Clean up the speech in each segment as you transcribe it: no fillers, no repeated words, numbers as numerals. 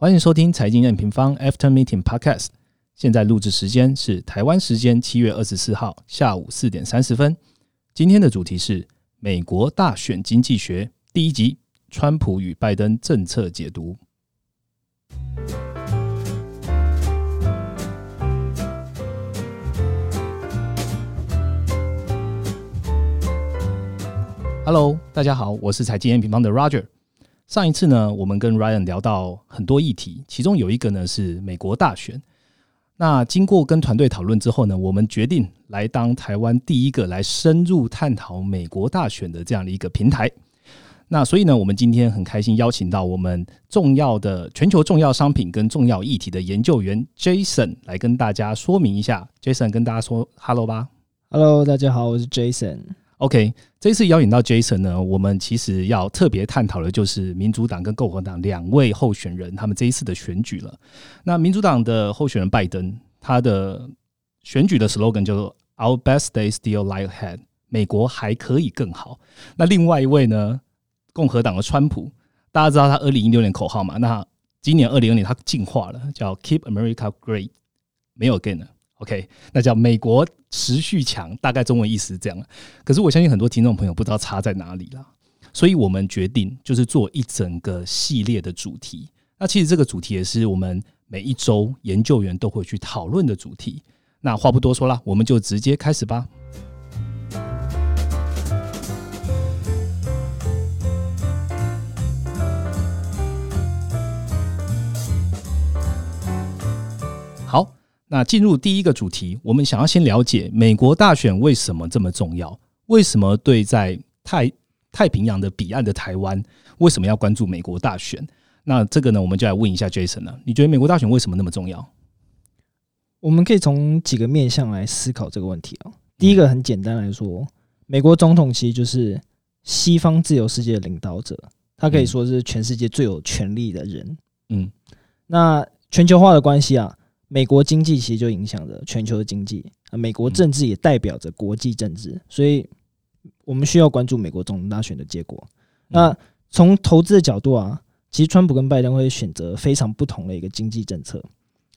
欢迎收听财经任平方 After Meeting Podcast， 现在录制时间是台湾时间7月24号下午4点30分。今天的主题是美国大选经济学第一集，川普与拜登政策解读。Hello， 大家好，我是财经任平方的 Roger。上一次呢，我们跟 Ryan 聊到很多议题，其中有一个呢是美国大选。那经过跟团队讨论之后呢，我们决定来当台湾第一个来深入探讨美国大选的这样的一个平台。那所以呢，我们今天很开心邀请到我们重要的全球重要商品跟重要议题的研究员 Jason 来跟大家说明一下。Jason 跟大家说 Hello 吧。Hello， 大家好，我是 Jason。OK， 这次邀请到 Jason 呢，我们其实要特别探讨的就是民主党跟共和党两位候选人他们这一次的选举了。那民主党的候选人拜登，他的选举的 slogan 叫做 Our best days still lie ahead， 美国还可以更好。那另外一位呢，共和党的川普，大家知道他2016年口号嘛？那今年2020年他进化了，叫 Keep America Great， 没有 again 了。OK， 那叫美国持续强，大概中文意思是这样。可是我相信很多听众朋友不知道差在哪里啦，所以我们决定就是做一整个系列的主题。那其实这个主题也是我们每一周研究员都会去讨论的主题。那话不多说啦，我们就直接开始吧。好。那进入第一个主题，我们想要先了解美国大选为什么这么重要？为什么对在 太平洋的彼岸的台湾，为什么要关注美国大选？那这个呢，我们就来问一下 Jason 了。你觉得美国大选为什么那么重要？我们可以从几个面向来思考这个问题啊。第一个很简单来说，美国总统其实就是西方自由世界的领导者，他可以说是全世界最有权力的人。嗯，那全球化的关系啊。美国经济其实就影响着全球的经济，美国政治也代表着国际政治，所以我们需要关注美国总统大选的结果。那从投资的角度啊，其实川普跟拜登会选择非常不同的一个经济政策，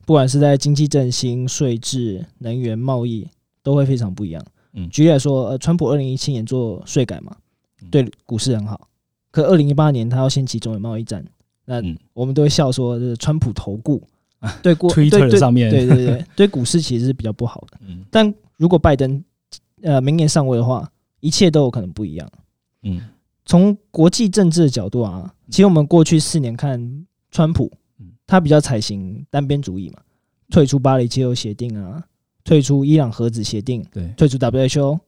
不管是在经济振兴、税制、能源、贸易都会非常不一样。举例来说，川普2017年做税改嘛，对股市很好，可2018年他要掀起中美贸易战，那我们都会笑说这是川普投顾。对Twitter 上面对股市其实是比较不好的，但如果拜登明年上位的话，一切都有可能不一样。从国际政治的角度啊，其实我们过去4年看川普，他比较采行单边主义嘛，退出巴黎气候协定啊，退出伊朗核子协定，退出 WHO，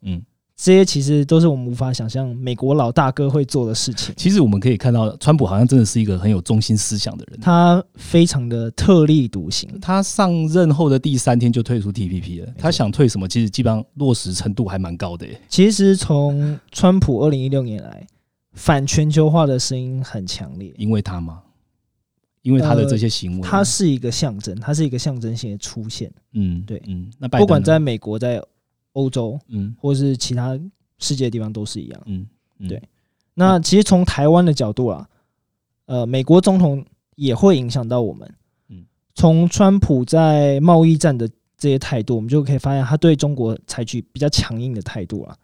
这些其实都是我们无法想象美国老大哥会做的事情。其实我们可以看到，川普好像真的是一个很有中心思想的人，他非常的特立独行。他上任后的第3天就退出 TPP 了，他想退什么，其实基本上落实程度还蛮高的。其实从川普2016年来，反全球化的声音很强烈，因为他吗？因为他的这些行为，他是一个象征，他是一个象征性的出现。对，那拜登呢？不管在美国，在欧洲，或是其他世界的地方都是一样。对。那其实从台湾的角度啊，美国总统也会影响到我们。从川普在贸易战的这些态度，我们就可以发现他对中国采取比较强硬的态度啊。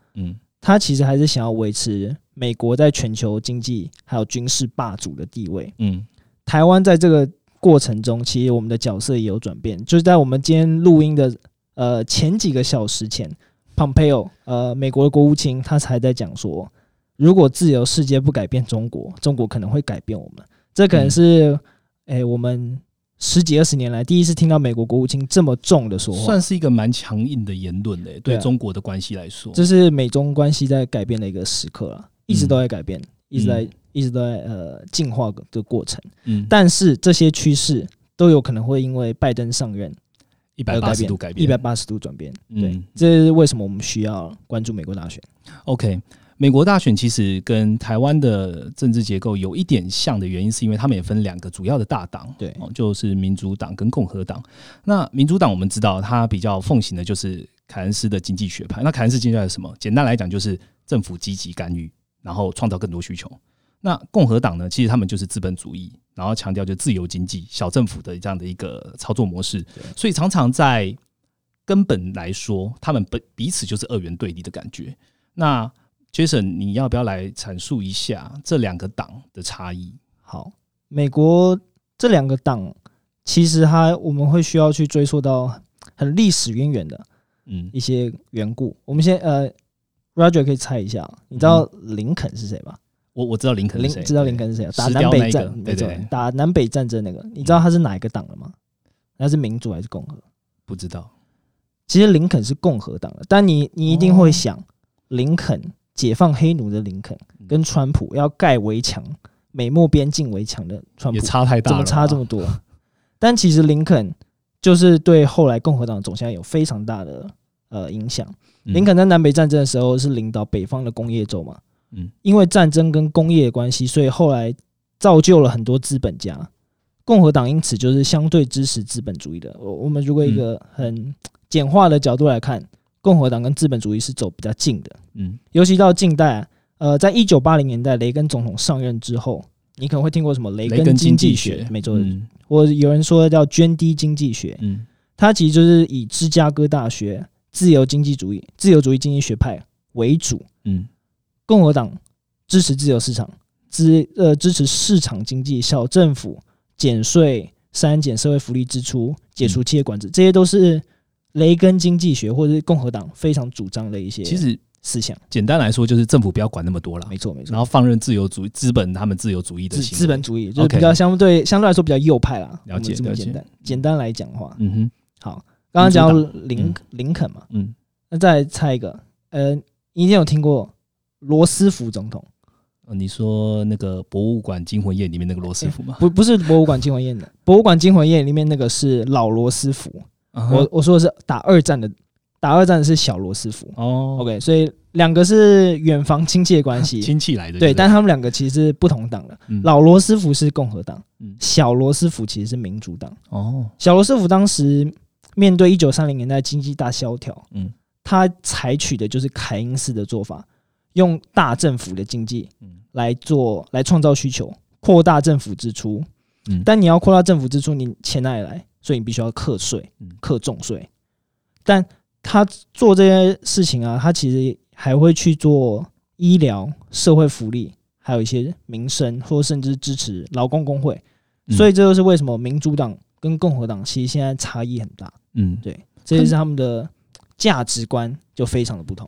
他其实还是想要维持美国在全球经济还有军事霸主的地位。台湾在这个过程中，其实我们的角色也有转变，就是在我们今天录音的前几个小时前 ，Pompeo， 美国的国务卿，他才在讲说，如果自由世界不改变中国，中国可能会改变我们。这可能是，我们10几20年来第一次听到美国国务卿这么重的说话，算是一个蛮强硬的言论的。对中国的关系来说，这是美中关系在改变的一个时刻啊，一直都在改变，一直都在进化的过程。但是这些趋势都有可能会因为拜登上任。180度改变，180度转变。对，这是为什么我们需要关注美国大选。OK， 美国大选其实跟台湾的政治结构有一点像的原因，是因为他们也分两个主要的大党，对，就是民主党跟共和党。那民主党我们知道，它比较奉行的就是凯恩斯的经济学派。那凯恩斯经济学派是什么？简单来讲，就是政府积极干预，然后创造更多需求。那共和党呢，其实他们就是资本主义，然后强调就自由经济、小政府的这样的一个操作模式，所以常常在根本来说，他们彼此就是二元对立的感觉。那 Jason， 你要不要来阐述一下这两个党的差异？好，美国这两个党其实我们会需要去追溯到很历史渊源的一些缘故。我们先Roger 可以猜一下，你知道林肯是谁吧？我知道林肯是谁，知道林肯是谁，打南北战，那個、对，打南北战争那个，你知道他是哪一个党的吗？他是民主还是共和？不知道。其实林肯是共和党的，但你一定会想，林肯解放黑奴的林肯，跟川普要盖围墙、美墨边境围墙的川普也差太大了，怎么差这么多？但其实林肯就是对后来共和党走向有非常大的影响。林肯在南北战争的时候是领导北方的工业州嘛，因为战争跟工业的关系，所以后来造就了很多资本家。共和党因此就是相对支持资本主义的。我们如果一个很简化的角度来看，共和党跟资本主义是走比较近的。尤其到近代，在1980年代雷根总统上任之后，你可能会听过什么雷根经济学，没错，或者有人说叫涓滴经济学。它其实就是以芝加哥大学自由主义经济学派为主。共和党支持自由市场，支持市场经济、小政府、减税、删减社会福利支出、解除企业管制，这些都是雷根经济学或者是共和党非常主张的一些思想。其实简单来说，就是政府不要管那么多了，没错没错。然后放任自由主义资本，他们自由主义的行为，资本主义就是比较相对来说比较右派啦。了解，这么简单。简单来讲的话，好，刚刚讲到林肯嘛，那再猜一个，你一定有听过罗斯福总统，你说那个博物馆惊魂夜里面那个罗斯福吗？不是博物馆惊魂夜的，博物馆惊魂夜里面那个是老罗斯福。我说的是打二战的是小罗斯福。OK， 所以两个是远房亲戚的关系，亲戚来的。对，但他们两个其实是不同党的。老罗斯福是共和党，小罗斯福其实是民主党。小罗斯福当时面对1930年代经济大萧条，他采取的就是凯恩斯的做法。用大政府的经济来创造需求，扩大政府支出。但你要扩大政府支出，你钱哪里来？所以你必须要课税，课重税。但他做这些事情啊，他其实还会去做医疗、社会福利，还有一些民生，或甚至支持劳工工会。所以这就是为什么民主党跟共和党其实现在差异很大。对，这就是他们的价值观就非常的不同。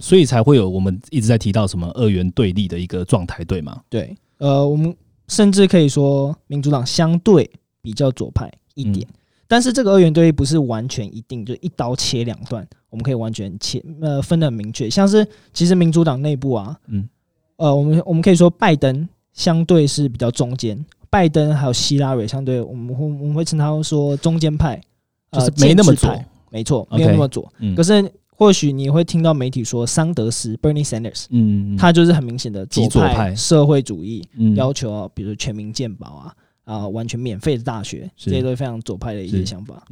所以才会有我们一直在提到什么二元对立的一个状态，对吗？对，我们甚至可以说民主党相对比较左派一点，但是这个二元对立不是完全一定就一刀切两段，我们可以完全分得很明确。像是其实民主党内部啊，我们可以说拜登相对是比较中间，拜登还有希拉蕊相对我们会称他说中间派，就是没那么左，没错，没有那么左。可是或许你会听到媒体说桑德斯 （Bernie Sanders）， 他就是很明显的左派社会主义，要求比如全民健保完全免费的大学，这些都是非常左派的一些想法。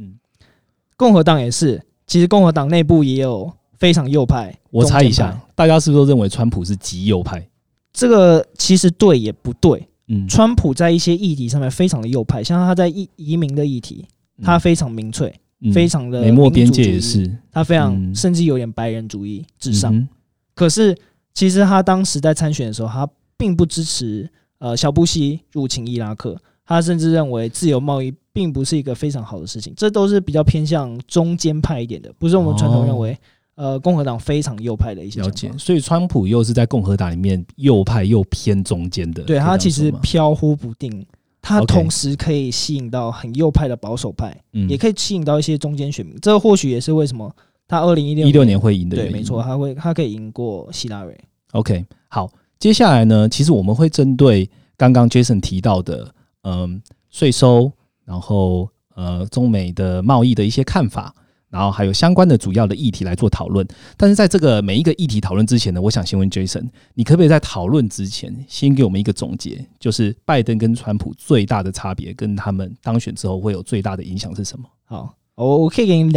共和党也是，其实共和党内部也有非常右派。我猜一下，大家是不是都认为川普是极右派？这个其实对也不对。川普在一些议题上面非常的右派，像他在移民的议题，他非常民粹。非常的美墨边界也是，他非常甚至有点白人主义至上。可是其实他当时在参选的时候，他并不支持小布希入侵伊拉克，他甚至认为自由贸易并不是一个非常好的事情。这都是比较偏向中间派一点的，不是我们传统认为共和党非常右派的一些想法。了解，所以川普又是在共和党里面右派又偏中间的，对，他其实飘忽不定。他同时可以吸引到很右派的保守派，也可以吸引到一些中间选民。这或许也是为什么他2016年会赢的原因。对，没错，他可以赢过希拉蕊。OK， 好，接下来呢，其实我们会针对刚刚 Jason 提到的，税收，然后中美的贸易的一些看法，然后还有相关的主要的议题来做讨论。但是在这个每一个议题讨论之前呢，我想先问 Jason， 你可不可以在讨论之前先给我们一个总结，就是拜登跟川普最大的差别跟他们当选之后会有最大的影响是什么？好，我可以给你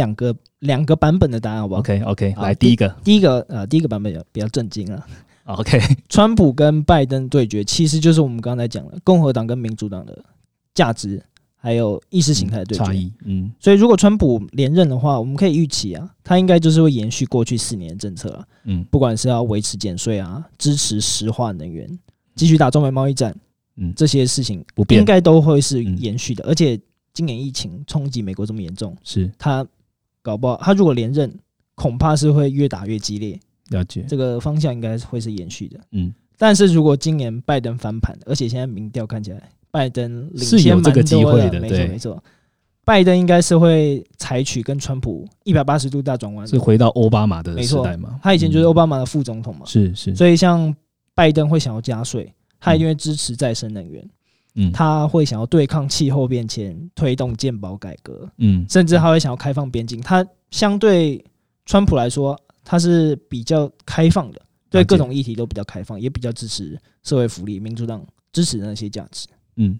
两个版本的答案，好不好？ OK， 来第一个版本比较震惊了。OK， 川普跟拜登对决其实就是我们刚才讲的共和党跟民主党的价值还有意识形态的对决差异，嗯，所以如果川普连任的话，我们可以预期啊，他应该就是会延续过去4年的政策啊，嗯，不管是要维持减税啊，支持石化能源，继续打中美贸易战，嗯，这些事情不变，应该都会是延续的。而且今年疫情冲击美国这么严重，是他搞不好他如果连任，恐怕是会越打越激烈。了解，这个方向应该会是延续的，嗯。但是如果今年拜登翻盘，而且现在民调看起来拜登领先蛮多的，是有这个机会的，没错没错。拜登应该是会采取跟川普180度大转弯，是回到奥巴马的时代嘛？他以前就是奥巴马的副总统嘛，是是。所以像拜登会想要加税，他一定会支持再生能源，嗯，他会想要对抗气候变迁，推动健保改革，嗯，甚至他会想要开放边境。他相对川普来说，他是比较开放的。对各种议题都比较开放，也比较支持社会福利，民主党支持那些价值。嗯，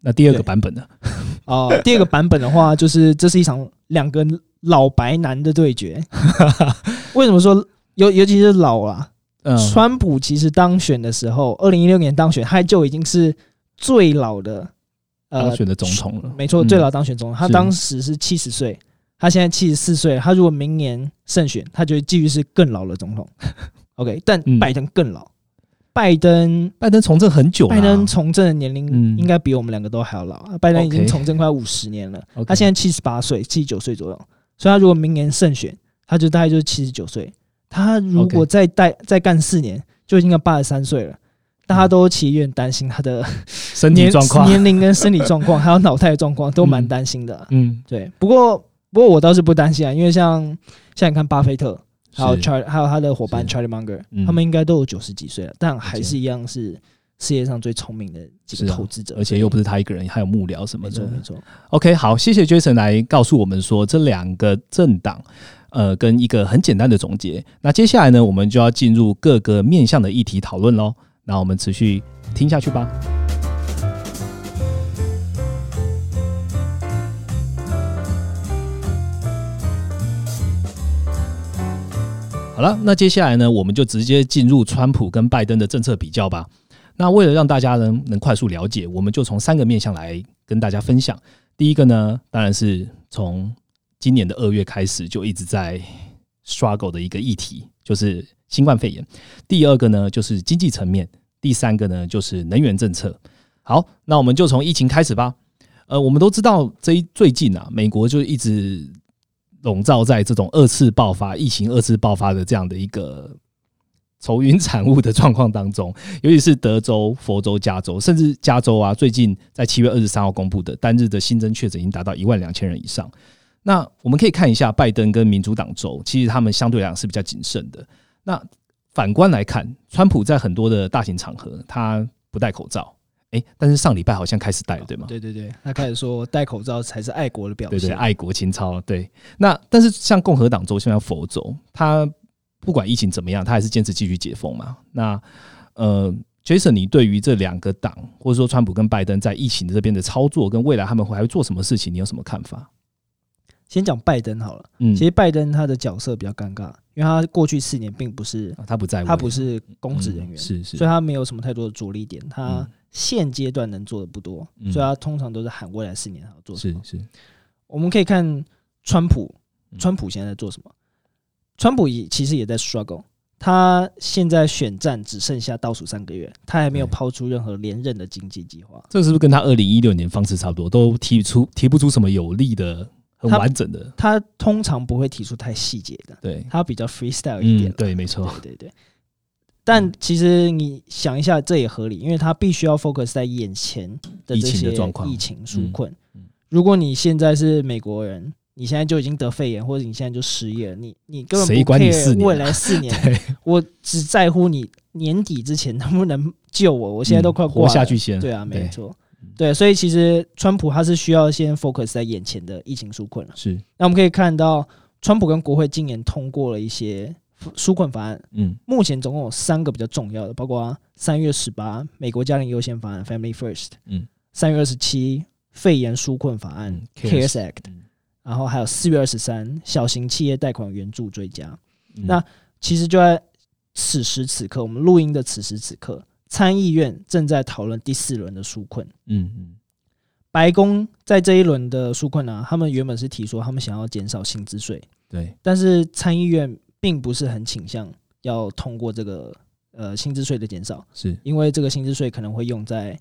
那第二个版本呢？第二个版本的话，就是这是一场两个老白男的对决。为什么说尤其是老啊？嗯，川普其实当选的时候，2016年当选，他就已经是最老的当选的总统了。没错，最老当选总统，他当时是70岁，他现在74岁，他如果明年胜选，他就继续是更老的总统。OK， 但拜登更老，拜登从政很久了，拜登从政的年龄应该比我们两个都还要老，拜登已经从政快50年了，他现在78岁、79岁左右，所以他如果明年胜选，他就大概就是79岁，他如果再干4年，就已经要83岁了，大家都其实有点担心他的身体状况、年龄跟身体状况，还有脑袋状况都蛮担心的，嗯，对。不过我倒是不担心啊，因为像你看巴菲特。还有他的伙伴 Charlie Munger，嗯，他们应该都有90几岁了，但还是一样是世界上最聪明的几个投资者，而且又不是他一个人，还有幕僚什么的。没错，没错。OK， 好，谢谢 Jason 来告诉我们说这两个政党，跟一个很简单的总结。那接下来呢，我们就要进入各个面向的议题讨论喽。那我们持续听下去吧。好了，那接下来呢，我们就直接进入川普跟拜登的政策比较吧。那为了让大家呢能快速了解，我们就从3个面向来跟大家分享。第一个呢，当然是从今年的2月开始就一直在 struggle 的一个议题，就是新冠肺炎。第二个呢，就是经济层面。第三个呢，就是能源政策。好，那我们就从疫情开始吧。我们都知道最近啊，美国就一直笼罩在这种疫情二次爆发的这样的一个愁云惨雾的状况当中，尤其是德州、佛州、加州，甚至加州啊，最近在7月23号公布的单日的新增确诊已经达到12000人以上。那我们可以看一下拜登跟民主党州，其实他们相对来讲是比较谨慎的。那反观来看，川普在很多的大型场合他不戴口罩，但是上礼拜好像开始戴了，对吗？对对对，他开始说戴口罩才是爱国的表现，对对，爱国情操。对，那但是像共和党州，像佛州，他不管疫情怎么样，他还是坚持继续解封嘛。那Jason， 你对于这两个党，或者说川普跟拜登在疫情这边的操作，跟未来他们还会做什么事情，你有什么看法？先讲拜登好了，其实拜登他的角色比较尴尬，因为他过去4年并不是，他不是公职人员，是所以他没有什么太多的着力点，他现阶段能做的不多，所以他通常都是喊未来4年他要做什么。是，我们可以看川普现在在做什么。川普其实也在 struggle， 他现在选战只剩下倒数3个月，他还没有抛出任何连任的经济计划。这是不是跟他2016年方式差不多，都提不出什么有力的、很完整的？他通常不会提出太细节的，对，他比较 freestyle 一点。对，没错，对对对。但其实你想一下，这也合理，因为他必须要 focus 在眼前的这些疫情纾困。如果你现在是美国人，你现在就已经得肺炎，或者你现在就失业了，你根本不 care 未来4年，我只在乎你年底之前能不能救我，我现在都快过了，活下去先。对啊，没错，对，所以其实川普他是需要先 focus 在眼前的疫情纾困了。是，那我们可以看到，川普跟国会今年通过了一些纾困法案，目前总共有3个比较重要的，包括3月18美国家庭优先法案 Family First， 3月27肺炎纾困法案 CARES Act，然后还有4月23小型企业贷款援助追加。那其实就在此时此刻，我们录音的此时此刻，参议院正在讨论第4轮的纾困。白宫在这一轮的纾困啊，他们原本是提说他们想要减少薪资税，对，但是参议院并不是很倾向要通过这个薪资税的减少，是因为这个薪资税可能会用在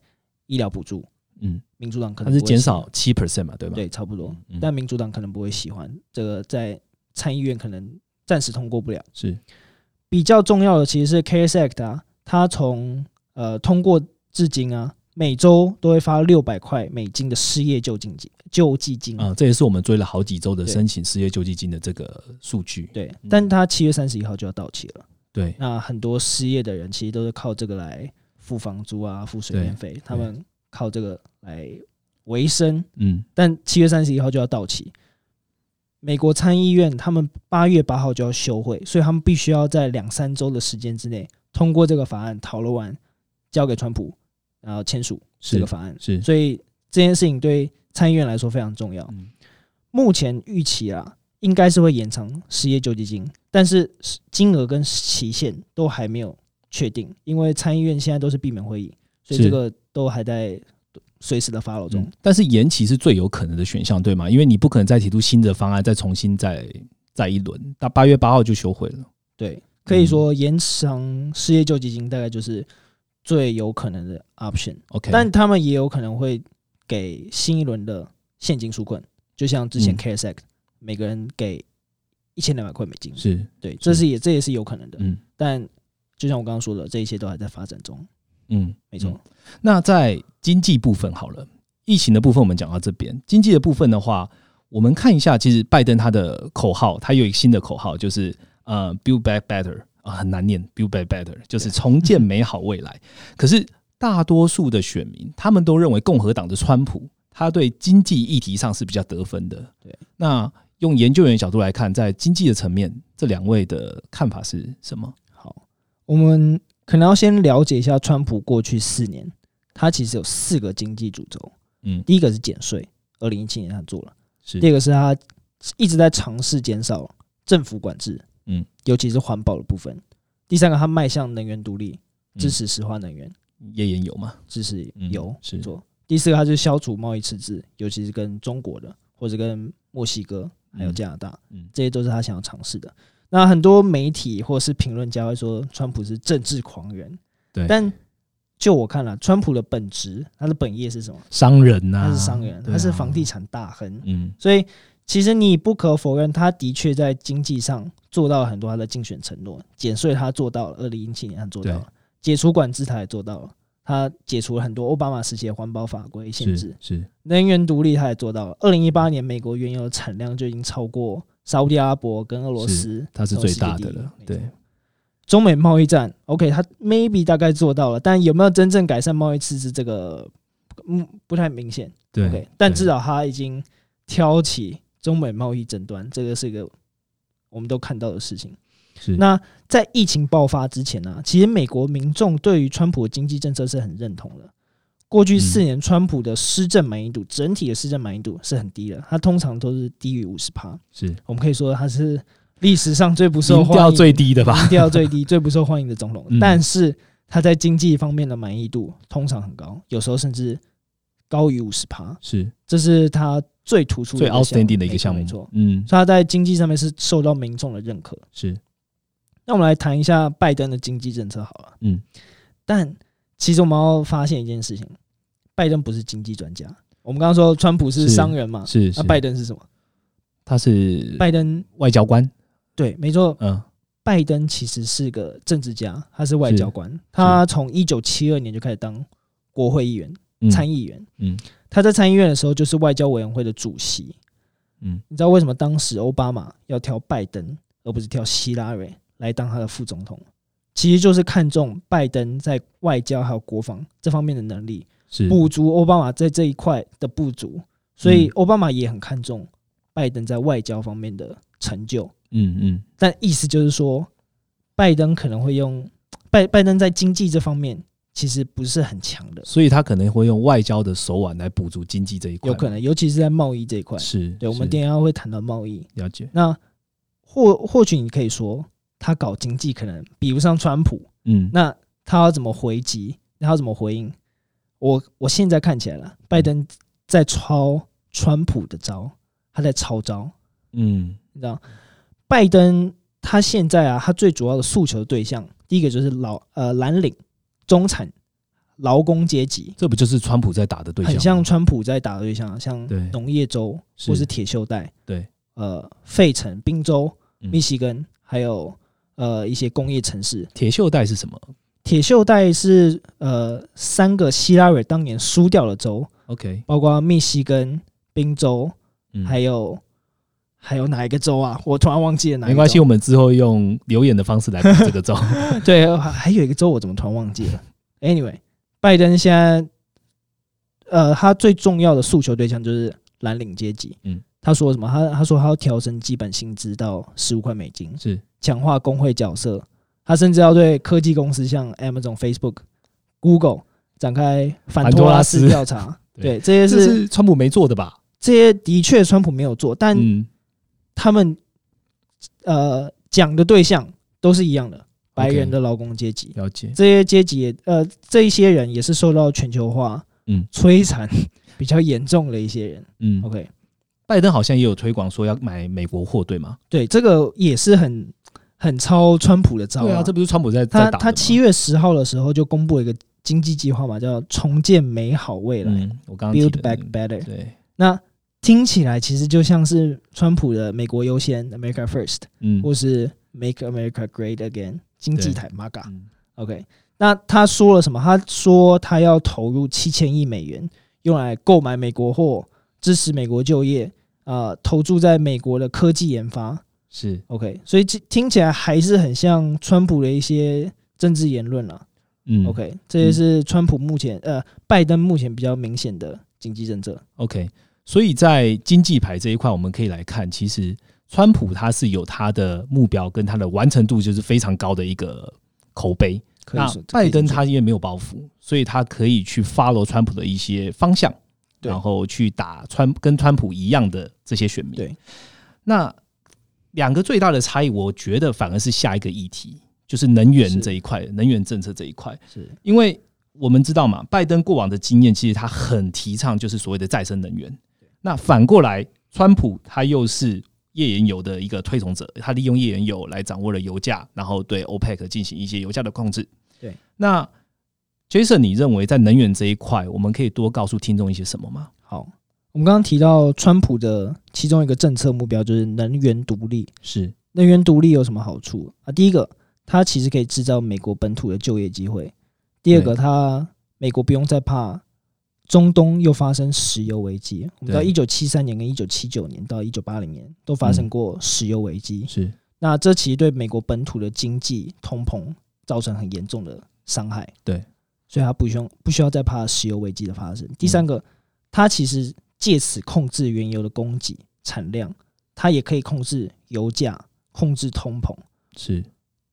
医疗补助，嗯，民主党可能不会，它是减少 7% 嘛，对吧？对，差不多，嗯，但民主党可能不会喜欢这个，在参议院可能暂时通过不了。是比较重要的其实是 CARES Act 啊，它从通过至今啊，每周都会发$600的失业救济金啊，这也是我们追了好几周的申请失业救济金的这个数据。对，嗯，但它7月31号就要到期了。对，那很多失业的人其实都是靠这个来付房租啊，付水电费，他们靠这个来维生。嗯，但7月31号就要到期。美国参议院他们8月8号就要休会，所以他们必须要在2-3周的时间之内通过这个法案，讨论完交给川普，然后签署这个法案，所以这件事情对参议院来说非常重要。嗯，目前预期啊，应该是会延长失业救济金，但是金额跟期限都还没有确定，因为参议院现在都是闭门会议，所以这个都还在随时的follow中。嗯，但是延期是最有可能的选项，对吗？因为你不可能再提出新的方案，再重新再一轮，到8月8号就休会了。对，可以说延长失业救济金大概就是最有可能的 option，okay，但他们也有可能会给新一轮的现金纾困，就像之前 CARES Act，嗯，每个人给$1200，是对，这也是有可能的。嗯，但就像我刚刚说的，这一切都还在发展中。嗯，没错。嗯，那在经济部分好了，疫情的部分我们讲到这边，经济的部分的话，我们看一下，其实拜登他的口号，他有一个新的口号，就是Build Back Better。很难念 Build Back Better， 就是重建美好未来。可是大多数的选民他们都认为共和党的川普他对经济议题上是比较得分的。对，那用研究员角度来看，在经济的层面，这两位的看法是什么？好，我们可能要先了解一下川普过去4年，他其实有4个经济主轴。嗯，第一个是减税，2017年他做了。是，第二个是他一直在尝试减少政府管制，嗯，尤其是环保的部分。第三个，它迈向能源独立，支持石化能源，页岩油嘛，支持油，是做。第四个，它是消除贸易赤字，尤其是跟中国的，或者跟墨西哥，还有加拿大，嗯，这些都是他想要尝试的。那很多媒体或是评论家会说，川普是政治狂人，对，但就我看了，川普的本质，他的本业是什么？商人啊，他是商人，啊，他是房地产大亨，嗯，所以其实你不可否认，他的确在经济上做到了很多他的竞选承诺。减税他做到了，2017年他做到了，解除管制他也做到了，他解除了很多奥巴马时期的环保法规限制，是能源独立他也做到了。2018年美国原油的产量就已经超过沙烏地阿拉伯跟俄罗斯，他是最大的了。对，中美贸易战 ，OK， 他 maybe 大概做到了，但有没有真正改善贸易赤字这个，不太明显。对，okay， 但至少他已经挑起中美贸易争端，这个是一个我们都看到的事情。那在疫情爆发之前啊，其实美国民众对于川普的经济政策是很认同的。过去4年，川普的施政满意度，整体的施政满意度是很低的，它通常都是低于 50%。是，我们可以说它是历史上最不受欢迎、民调最低的吧？民调最低、最不受欢迎的总统。但是他在经济方面的满意度通常很高，有时候甚至高于 50%。是，这是他最突出的最 outstanding 的一个项目，没错，嗯，所以他在经济上面是受到民众的认可。是，那我们来谈一下拜登的经济政策好了，嗯，但其实我们要发现一件事情，拜登不是经济专家。我们刚刚说川普是商人嘛，是，那拜登是什么？他是拜登外交官，对，没错，嗯，拜登其实是个政治家，他是外交官，他从1972年就开始当国会议员、参议员，嗯。他在参议院的时候就是外交委员会的主席，嗯，你知道为什么当时奥巴马要挑拜登而不是挑希拉蕊来当他的副总统？其实就是看中拜登在外交还有国防这方面的能力，补足奥巴马在这一块的不足，所以奥巴马也很看重拜登在外交方面的成就，嗯嗯，但意思就是说，拜登可能会用拜登在经济这方面其实不是很强的，所以他可能会用外交的手腕来补足经济这一块，有可能，尤其是在贸易这一块。是，对，我们等一下会谈到贸易。了解。那或许你可以说，他搞经济可能比不上川普，嗯，那他要怎么回击？他要怎么回应？我现在看起来了，拜登在抄川普的招，他在抄招。嗯，你知道拜登他现在啊，他最主要的诉求的对象，第一个就是蓝领、中产、劳工阶级，这不就是川普在打的对象？很像川普在打的对象，像农业州或是铁锈带，对，费城、宾州、密西根，还有一些工业城市。铁锈带是什么？铁锈带是三个希拉蕊当年输掉的州 ，OK， 包括密西根、宾州，还有哪一个州啊？我突然忘记了哪一个州。没关系，我们之后用留言的方式来看这个州。对，还有一个州我怎么突然忘记了 ？Anyway， 拜登现在他最重要的诉求对象就是蓝领阶级。嗯，他说什么？他说他要调升基本薪资到$15，是强化工会角色。他甚至要对科技公司像 Amazon、Facebook、Google 展开反托拉斯调查。对，这些是川普没做的吧？这些的确川普没有做，但他们讲的对象都是一样的，白人的劳工阶级。了解，这些阶级这一些人也是受到全球化摧残比较严重的一些人。嗯 ，OK， 拜登好像也有推广说要买美国货，对吗？对，这个也是很超川普的招啊。对啊，这不是川普在打的吗？他7月10号的时候就公布了一个经济计划嘛，叫重建美好未来，我刚刚提的 Build Back Better。 对，那听起来其实就像是川普的美国优先 America First， 或是 Make America Great Again， 经济台 MAGA。 OK， 那他说了什么？他说他要投入$7000亿用来购买美国货，支持美国就业，投注在美国的科技研发。是 OK， 所以听起来还是很像川普的一些政治言论啦。OK， 这也是川普目前拜登目前比较明显的经济政策。OK， 所以在经济牌这一块，我们可以来看，其实川普他是有他的目标跟他的完成度，就是非常高的一个口碑。那拜登他因为没有包袱，所以他可以去 follow 川普的一些方向，然后去打跟川普一样的这些选民。对，那两个最大的差异，我觉得反而是下一个议题，就是能源这一块，能源政策这一块。因为我们知道嘛，拜登过往的经验，其实他很提倡就是所谓的再生能源。那反过来，川普他又是页岩油的一个推崇者，他利用页岩油来掌握了油价，然后对 OPEC 进行一些油价的控制。对，那 Jason， 你认为在能源这一块，我们可以多告诉听众一些什么吗？好。我们刚刚提到川普的其中一个政策目标就是能源独立。是，能源独立有什么好处啊？第一个，它其实可以制造美国本土的就业机会；第二个，它美国不用再怕中东又发生石油危机。我们到1973年跟1979年到1980年都发生过石油危机。是，那这其实对美国本土的经济通膨造成很严重的伤害。对，所以它不需要再怕石油危机的发生。第三个，它其实借此控制原油的供给产量，它也可以控制油价，控制通膨。是，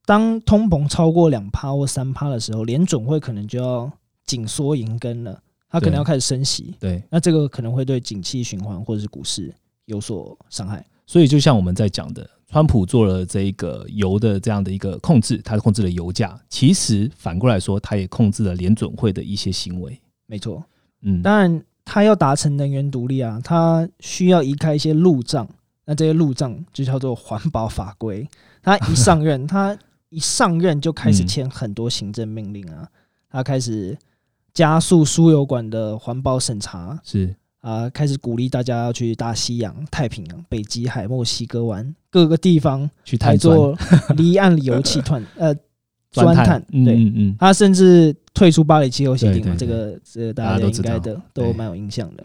当通膨超过 2% 或 3% 的时候，联准会可能就要紧缩银根了，它可能要开始升息。对，那这个可能会对景气循环或者是股市有所伤害。所以就像我们在讲的，川普做了这个油的这样的一个控制，他控制了油价，其实反过来说，他也控制了联准会的一些行为。没错，当然他要达成能源独立啊，他需要移开一些路障，那这些路障就叫做环保法规。他一上任就开始签很多行政命令啊，他开始加速输油管的环保审查，是开始鼓励大家要去大西洋、太平洋、北极海、墨西哥湾各个地方去探做离岸油气团钻探。对，他甚至退出巴黎气候协定嘛，这个大家应该都蛮有印象的。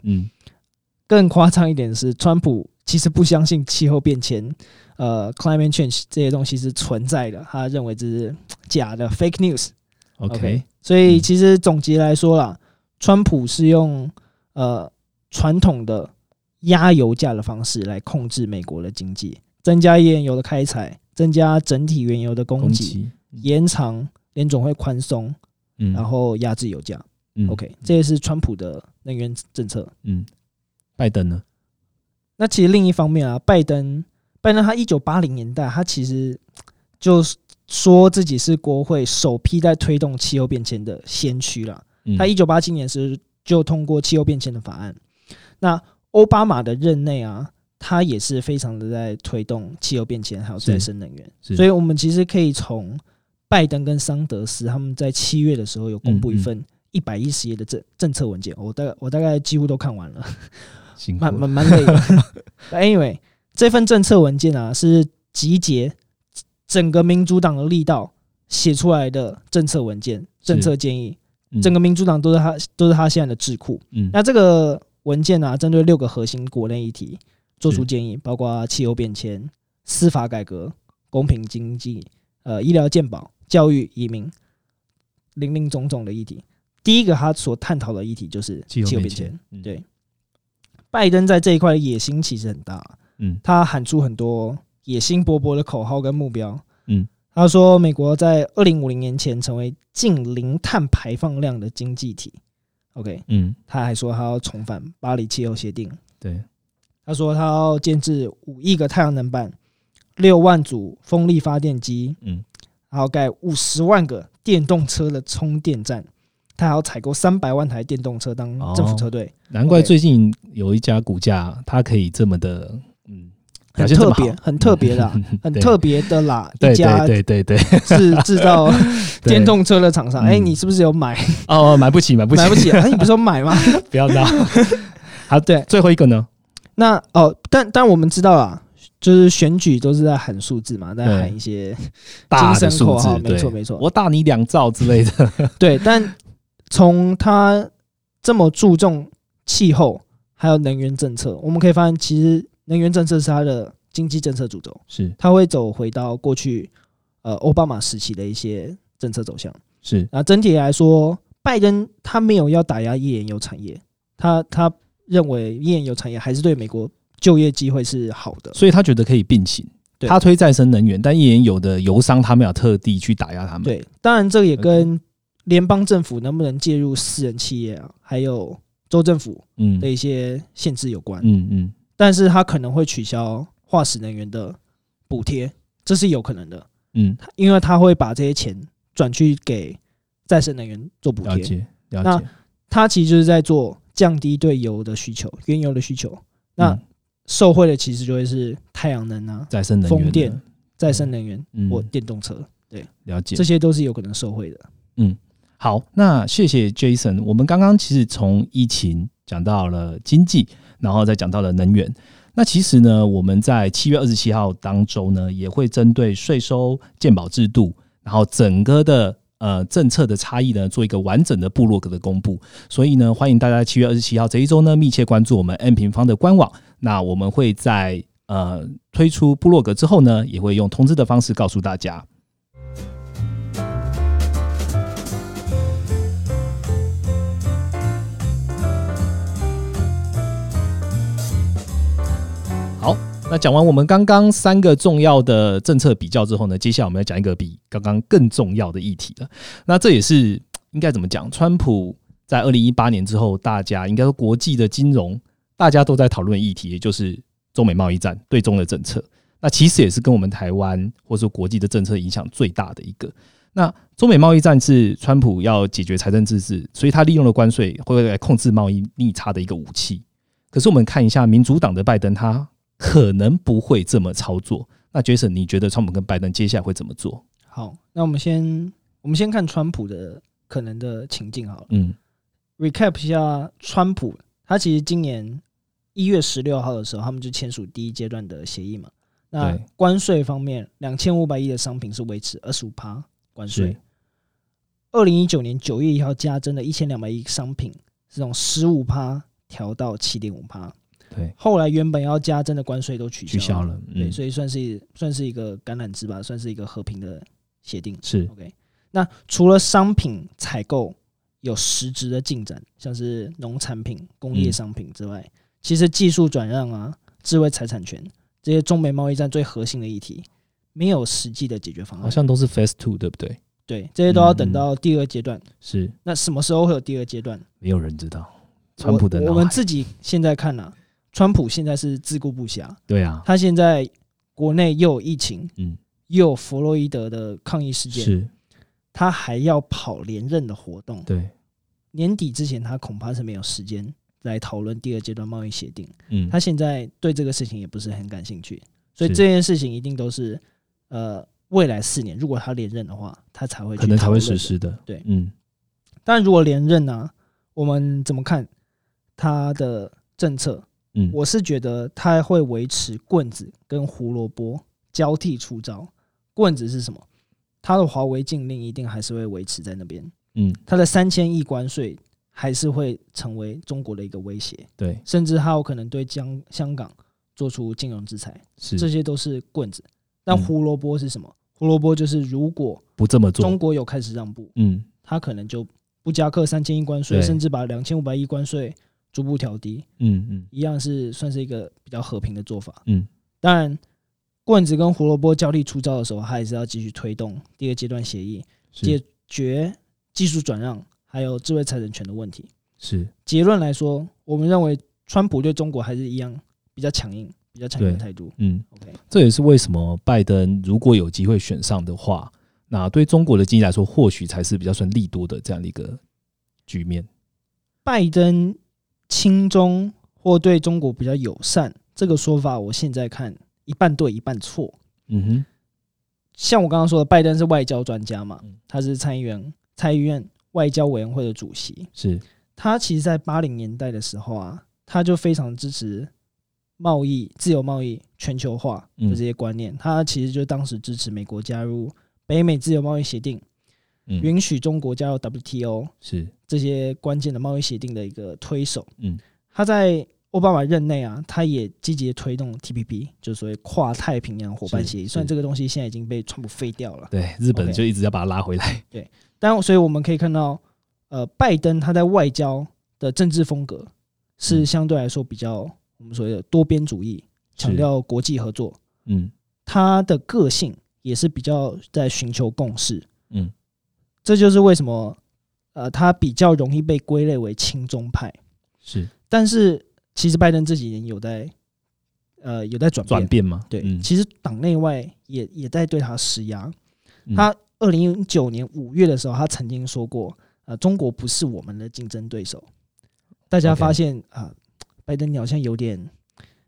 更夸张一点是，川普其实不相信气候变迁，climate change 这些东西是存在的，他认为这是假的 fake news。OK， 所以其实总结来说啦，川普是用传统的压油价的方式来控制美国的经济，增加页岩油的开采，增加整体原油的供给。延长联总会宽松，然后压制油价。OK， 这也是川普的能源政策。拜登呢？那其实另一方面啊，拜登他1980年代他其实就说自己是国会首批在推动气候变迁的先驱啦。他1987年时就通过气候变迁的法案。那奥巴马的任内啊，他也是非常的在推动气候变迁还有再生能源，所以我们其实可以从拜登跟桑德斯他们在7月的时候有公布一份110页的政策文件，我大概几乎都看完了，蛮累的anyway 这份政策文件啊，是集结整个民主党的力道写出来的政策文件政策建议，整个民主党都是他现在的智库。那这个文件啊，针对6个核心国内议题做出建议，包括气候变迁、司法改革、公平经济、医疗健保、教育、移民，林林总总的议题。第一个他所探讨的议题就是气候变迁。对，拜登在这一块的野心其实很大，他喊出很多野心勃勃的口号跟目标。他说美国在2050年前成为近零碳排放量的经济体。OK， 他还说他要重返巴黎气候协定。对，他说他要建置5亿个太阳能板、6万组风力发电机，还要盖50万个电动车的充电站。他还要采购300万台电动车当政府车队。难怪最近有一家股价它可以这么的，很特别的啦，一家制造电动车的厂商。你是不是有买？哦，买不起。你不是有买吗？不要闹。好，对，最后一个呢？那哦，但我们知道啦，就是选举都是在喊数字嘛，在喊一些精神口号，没错，我打你2兆之类的。对，但从他这么注重气候还有能源政策，我们可以发现其实能源政策是他的经济政策主轴，是他会走回到过去奥巴马时期的一些政策走向。是，那整体来说，拜登他没有要打压页岩油产业，他认为页岩油产业还是对美国就业机会是好的，所以他觉得可以并行。他推再生能源，但页岩油的油商他没有特地去打压他们。对，当然这也跟联邦政府能不能介入私人企业啊，还有州政府的一些限制有关。但是他可能会取消化石能源的补贴，这是有可能的。因为他会把这些钱转去给再生能源做补贴。了解。那他其实就是在做降低对油的需求，原油的需求。那受惠的其实就会是太阳能啊、再生能源、风电、再生能源或电动车。对，了解，这些都是有可能受惠的。好，那谢谢 Jason。我们刚刚其实从疫情讲到了经济，然后再讲到了能源。那其实呢，我们在7月27号当周呢，也会针对税收、健保制度，然后整个的政策的差异呢，做一个完整的部落格的公布。所以呢，欢迎大家7月27号这一周呢，密切关注我们 M 平方的官网。那我们会在推出部落格之后呢，也会用通知的方式告诉大家。那讲完我们刚刚3个重要的政策比较之后呢，接下来我们要讲一个比刚刚更重要的议题了。那这也是应该怎么讲，川普在2018年之后，大家应该说国际的金融大家都在讨论议题，也就是中美贸易战对中的政策。那其实也是跟我们台湾或是国际的政策影响最大的一个。那中美贸易战是川普要解决财政赤字，所以他利用了关税会来控制贸易逆差的一个武器。可是我们看一下民主党的拜登，他可能不会这么操作。那 Jason， 你觉得川普跟拜登接下来会怎么做？好，那我们先看川普的可能的情境好了。recap 一下川普，他其实今年1月16号的时候，他们就签署第一阶段的协议嘛。那关税方面，2500亿的商品是维持 25% 关税。2019年9月1号加征的1200亿商品是从 15% 调到 7.5%。对，后来原本要加征的关税都取消了，对，所以算是一个橄榄枝吧，算是一个和平的协定。是 ，OK。那除了商品采购有实质的进展，像是农产品、工业商品之外，其实技术转让啊、智慧财产权这些中美贸易战最核心的议题，没有实际的解决方案，好像都是 Phase 2，对不对？对，这些都要等到第二阶段。是，那什么时候会有第二阶段？没有人知道。川普的脑海，我们自己现在看啊。川普现在是自顾不暇，对啊，他现在国内又有疫情，又有弗洛伊德的抗议事件，是，他还要跑连任的活动，对，年底之前他恐怕是没有时间来讨论第二阶段贸易协定，他现在对这个事情也不是很感兴趣，所以这件事情一定都是未来4年如果他连任的话他才会去讨论，可能才会实施的，对，但如果连任啊，我们怎么看他的政策，我是觉得他会维持棍子跟胡萝卜交替出招。棍子是什么？他的华为禁令一定还是会维持在那边，他的3000亿关税还是会成为中国的一个威胁，对，甚至他有可能对香港做出金融制裁，这些都是棍子。但胡萝卜是什么？胡萝卜就是如果不这么做，中国有开始让步，他可能就不加课3000亿关税，甚至把2500亿关税逐步调低，一样是算是一个比较和平的做法，当然棍子跟胡萝卜交替出招的时候，还是要继续推动第二阶段协议，解决技术转让还有智慧财产权的问题。是，结论来说，我们认为川普对中国还是一样比较强硬，比较强硬的态度。OK， 这也是为什么拜登如果有机会选上的话，那对中国的经济来说，或许才是比较算利多的这样的一个局面。拜登亲中或对中国比较友善这个说法，我现在看一半对一半错，像我刚刚说的，拜登是外交专家嘛，他是参议院外交委员会的主席，是他其实在80年代的时候啊，他就非常支持贸易、自由贸易、全球化的这些观念，他其实就当时支持美国加入北美自由贸易协定，允许中国加入 WTO， 是这些关键的贸易协定的一个推手，他在奥巴马任内啊，他也积极推动 TPP， 就是所谓跨太平洋伙伴协议。虽然这个东西现在已经被川普废掉了，对，日本就一直要把它拉回来。Okay， 对，但所以我们可以看到，拜登他在外交的政治风格是相对来说比较我们所谓的多边主义，强调国际合作。他的个性也是比较在寻求共识。这就是为什么他比较容易被归类为亲中派。是，但是其实拜登自己有在转变吗？对，其实党内外也在对他施压。他2009年5月的时候，他曾经说过，中国不是我们的竞争对手。大家发现拜登你好像有点，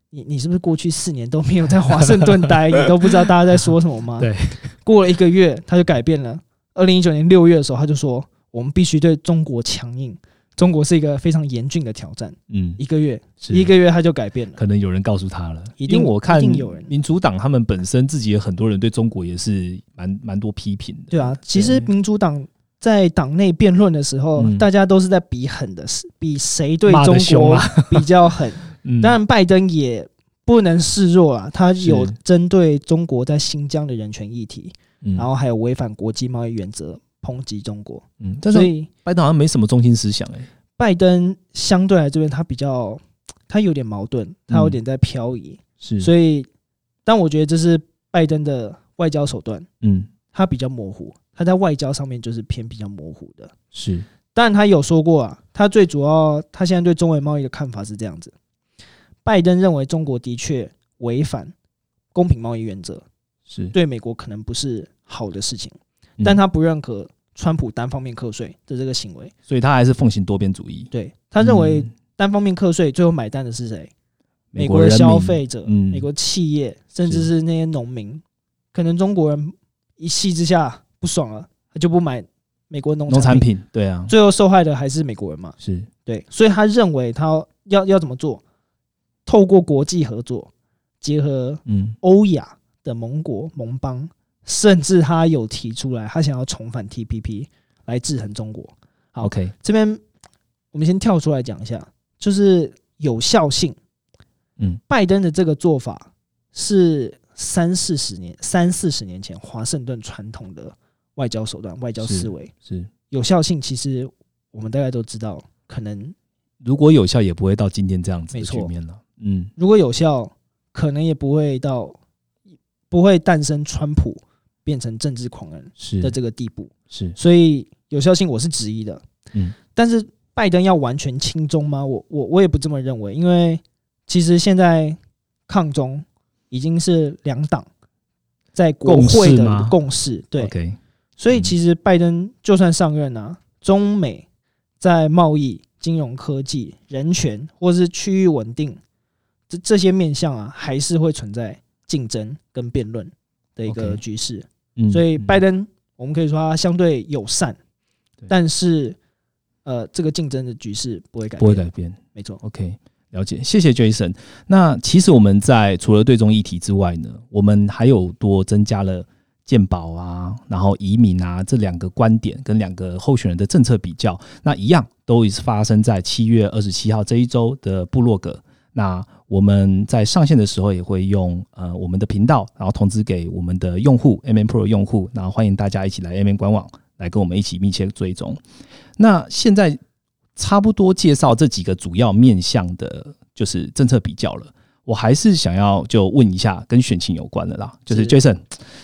你是不是过去4年都没有在华盛顿待，你都不知道大家在说什么吗？对，过了1个月他就改变了。2019年6月的时候，他就说我们必须对中国强硬。中国是一个非常严峻的挑战，一个月他就改变了，可能有人告诉他了，一定，因为我看民主党他们本身自己很多人对中国也是蛮多批评的，对啊，其实民主党在党内辩论的时候，大家都是在比狠的，比谁对中国比较狠，当然拜登也不能示弱啦，他有针对中国在新疆的人权议题，然后还有违反国际贸易原则抨击中国，但是拜登好像没什么中心思想，拜登相对来这边他有点矛盾，他有点在漂移，所以但我觉得这是拜登的外交手段，他比较模糊，他在外交上面就是偏比较模糊的，是，但他有说过啊，他最主要他现在对中美贸易的看法是这样子，拜登认为中国的确违反公平贸易原则，是对美国可能不是好的事情。但他不认可川普单方面课税的这个行为，所以他还是奉行多边主义。对，他认为单方面课税最后买单的是谁？美国的消费者、美国企业，甚至是那些农民。可能中国人一气之下不爽了，他就不买美国农产品。对啊，最后受害的还是美国人嘛。是，对，所以他认为他要怎么做？透过国际合作，结合欧亚的盟国盟邦。甚至他有提出来，他想要重返 TPP 来制衡中国。好 ，OK， 这边我们先跳出来讲一下，就是有效性。拜登的这个做法是三四十年前华盛顿传统的外交手段、外交思维。是有效性，其实我们大概都知道，可能如果有效，也不会到今天这样子的局面了。如果有效，可能也不会诞生川普。变成政治狂人的这个地步，是，所以有效性我是质疑的，但是拜登要完全亲中吗？我也不这么认为，因为其实现在抗中已经是两党在国会的共识，对， okay， 所以其实拜登就算上任啊，中美在贸易金融科技、人权或是区域稳定，这些面向啊，还是会存在竞争跟辩论的一个局势。Okay. 所以拜登我们可以说他相对友善，但是这个竞争的局势不会改变，没错。 OK， 了解，谢谢 Jason。 那其实我们在除了对中议题之外呢，我们还有多增加了健保啊，然后移民啊，这两个观点跟两个候选人的政策比较，那一样都发生在7月27号这一周的部落格。那我们在上线的时候也会用我们的频道，然后通知给我们的用户 MM Pro 用户，然后欢迎大家一起来 MM 官网来跟我们一起密切追踪。那现在差不多介绍这几个主要面向的就是政策比较了，我还是想要就问一下跟选情有关的啦，就是 Jason，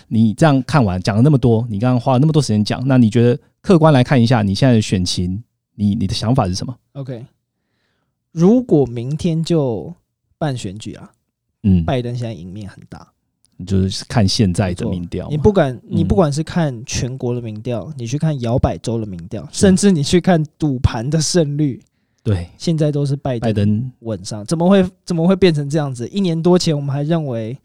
你这样看完讲了那么多，你刚刚花了那么多时间讲，那你觉得客观来看一下你现在的选情，你的想法是什么？ OK，如果明天就办选举啊，拜登现在赢面很大。你就是看现在的民调，你不管是看全国的民调，你去看摇摆州的民调，甚至你去看赌盘的胜率，对，现在都是拜登稳上。怎么会变成这样子？一年多前我们还认为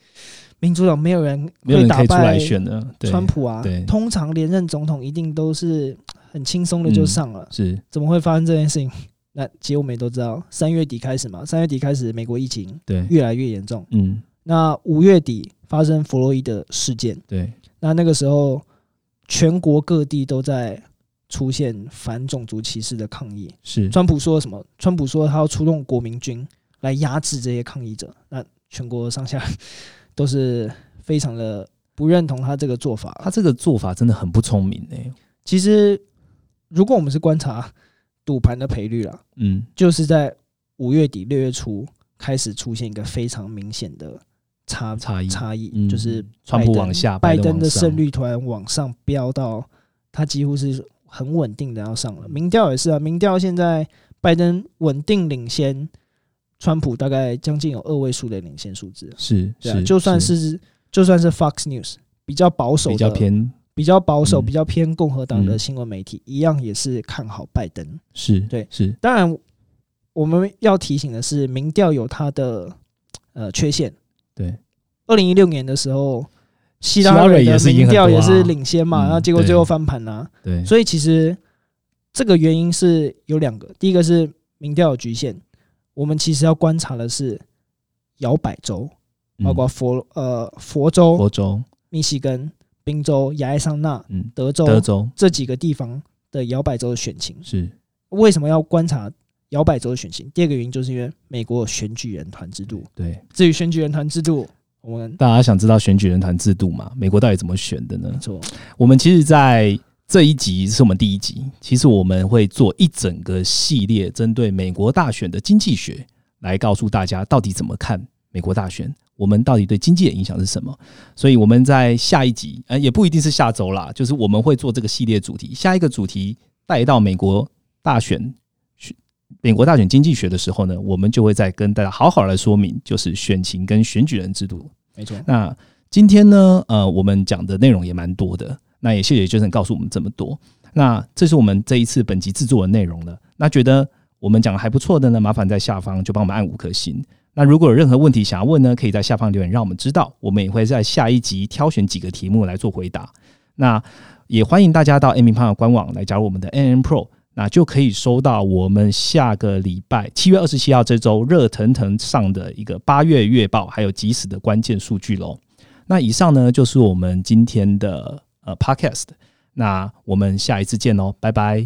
民主党没有人可以出来选的，川普啊，通常连任总统一定都是很轻松的就上了，是怎么会发生这件事情？那结果我们也都知道，3月底开始嘛，3月底开始美国疫情越来越严重，那5月底发生佛洛伊德事件，对，那个时候全国各地都在出现反种族歧视的抗议，是川普说什么？川普说他要出动国民军来压制这些抗议者，那全国上下都是非常的不认同他这个做法，他这个做法真的很不聪明欸。其实如果我们是观察赌盘的赔率啦，就是在5月底6月初开始出现一个非常明显的差异，就是川普往下，拜登的胜率突然往上飙到他几乎是很稳定的要上了。民调也是啊，民调现在拜登稳定领先川普大概将近有2位数的领先数字，是，就算是 Fox News 比较保守的，比较保守、比较偏共和党的新闻媒体，一样也是看好拜登。是，当然，我们要提醒的是，民调有它的缺陷。对，2016年的时候，希拉蕊的民调也是领先嘛，然后结果最后翻盘啦。对，所以其实这个原因是有两个，第一个是民调有局限，我们其实要观察的是摇摆州，包括佛州、密西根、宾州、亚利桑那、德州这几个地方的摇摆州的选情，是为什么要观察摇摆州的选情？第二个原因就是因为美国有选举人团制度。对，至于选举人团制度，我们大家想知道选举人团制度嘛？美国到底怎么选的呢？没错，我们其实，在这一集是我们第一集，其实我们会做一整个系列，针对美国大选的经济学，来告诉大家到底怎么看美国大选。我们到底对经济的影响是什么？所以我们在下一集，也不一定是下周啦，就是我们会做这个系列主题。下一个主题带到美国大选经济学的时候呢，我们就会再跟大家好好来说明，就是选情跟选举人制度。没错。那今天呢，我们讲的内容也蛮多的，那也谢谢 Jason 告诉我们这么多。那这是我们这一次本集制作的内容了。那觉得我们讲的还不错的呢，麻烦在下方就帮我们按5颗星。那如果有任何问题想要问呢，可以在下方留言让我们知道，我们也会在下一集挑选几个题目来做回答。那也欢迎大家到 MM Pro 官网来加入我们的 MM Pro， 那就可以收到我们下个礼拜7月27号这周热腾腾上的一个8月月报，还有即时的关键数据咯。那以上呢就是我们今天的Podcast， 那我们下一次见咯，拜拜。